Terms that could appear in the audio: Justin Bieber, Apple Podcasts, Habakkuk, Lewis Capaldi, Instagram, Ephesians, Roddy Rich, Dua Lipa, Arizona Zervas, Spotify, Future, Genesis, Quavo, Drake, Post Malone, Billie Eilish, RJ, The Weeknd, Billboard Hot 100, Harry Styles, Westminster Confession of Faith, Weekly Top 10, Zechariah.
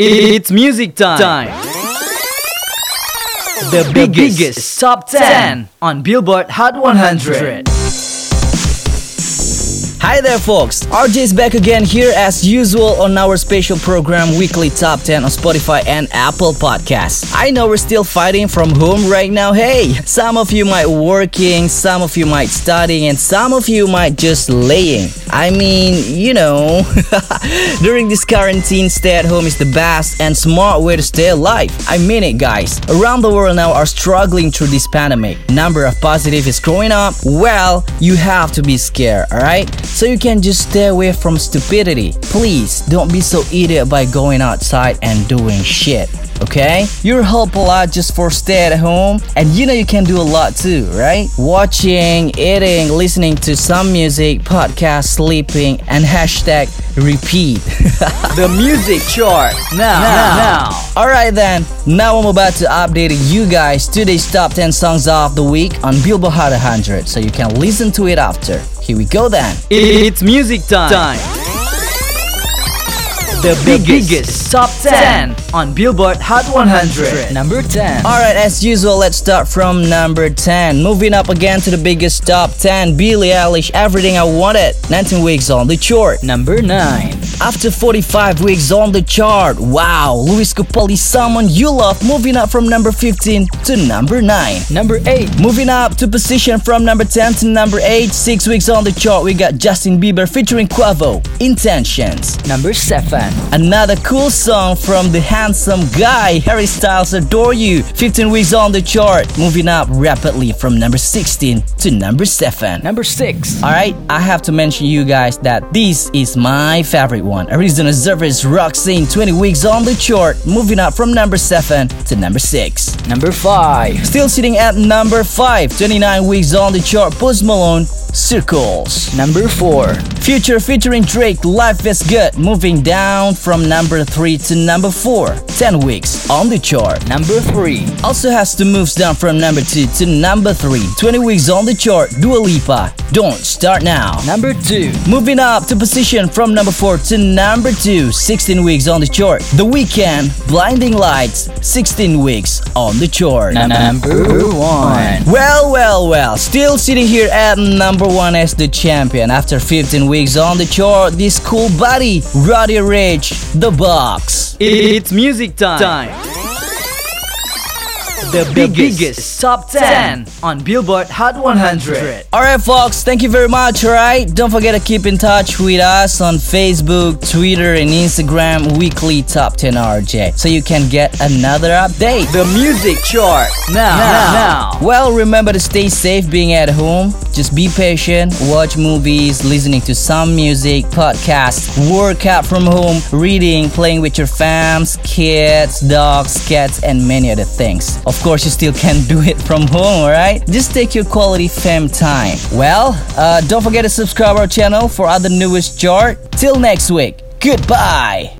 It's music time. The biggest top 10 on Billboard Hot 100. Hi there, folks. RJ is back again here as usual on our special program Weekly Top 10 on Spotify and Apple Podcasts. I know we're still fighting from home right now. Hey, some of you might working, some of you might studying, and some of you might just laying. I mean, you know, during this quarantine, stay at home is the best and smart way to stay alive. I mean it, guys. Around the world now are struggling through this pandemic. Number of positive is growing up. Well, you have to be scared, alright? So you can just stay away from stupidity. Please don't be so idiot by going outside and doing shit. Okay? You'll help a lot just for stay at home, and you know you can do a lot too, right? Watching, eating, listening to some music, podcast, sleeping, and hashtag repeat. The music chart now. Alright then, now I'm about to update you guys today's top 10 songs of the week on Billboard Hot 100, so you can listen to it after. Here we go then. It's music time. The biggest top 10 on Billboard Hot 100. Number 10. Alright, as usual, let's start from number 10. Moving up again to the biggest top 10, Billie Eilish, Everything I Wanted. 19 weeks on the chart. Number 9. After 45 weeks on the chart, wow, Lewis Capaldi, Someone You Love, moving up from number 15 to number 9. Number 8. Moving up to position from number 10 to number 8, 6 weeks on the chart, we got Justin Bieber featuring Quavo, Intentions. Number 7. Another cool song from the handsome guy Harry Styles, Adore You, 15 weeks on the chart, moving up rapidly from number 16 to number 7. Number 6. Alright, I have to mention you guys that this is my favorite one. Arizona Zervas, Roxanne, 20 weeks on the chart, moving up from number 7 to number 6. Number 5. Still sitting at number 5, 29 weeks on the chart, Post Malone, Circles. Number 4. Future featuring Drake, Life Is Good, moving down from number 3 to number 4, 10 weeks on the chart. Number 3. Also has to move down from number 2 to number 3, 20 weeks on the chart, Dua Lipa, Don't Start Now. Number 2. Moving up to position from number 4 to number 2, 16 weeks on the chart, The Weeknd, Blinding Lights, 16 weeks on the chart. Number 1. Well, still sitting here at number 1 as the champion. After 15 weeks on the chart, this cool buddy, Roddy Rich, The Box. It's music time. The biggest top 10 on Billboard Hot 100. Alright, folks, thank you very much. Alright, don't forget to keep in touch with us on Facebook, Twitter, and Instagram, Weekly Top 10 RJ, so you can get another update. The music chart now. Well, remember to stay safe being at home. Just be patient, watch movies, listening to some music, podcasts, work out from home, reading, playing with your fams, kids, dogs, cats, and many other things. Of course, you still can do it from home, alright? Just take your quality fam time. Well, don't forget to subscribe our channel for other newest chart. Till next week, goodbye!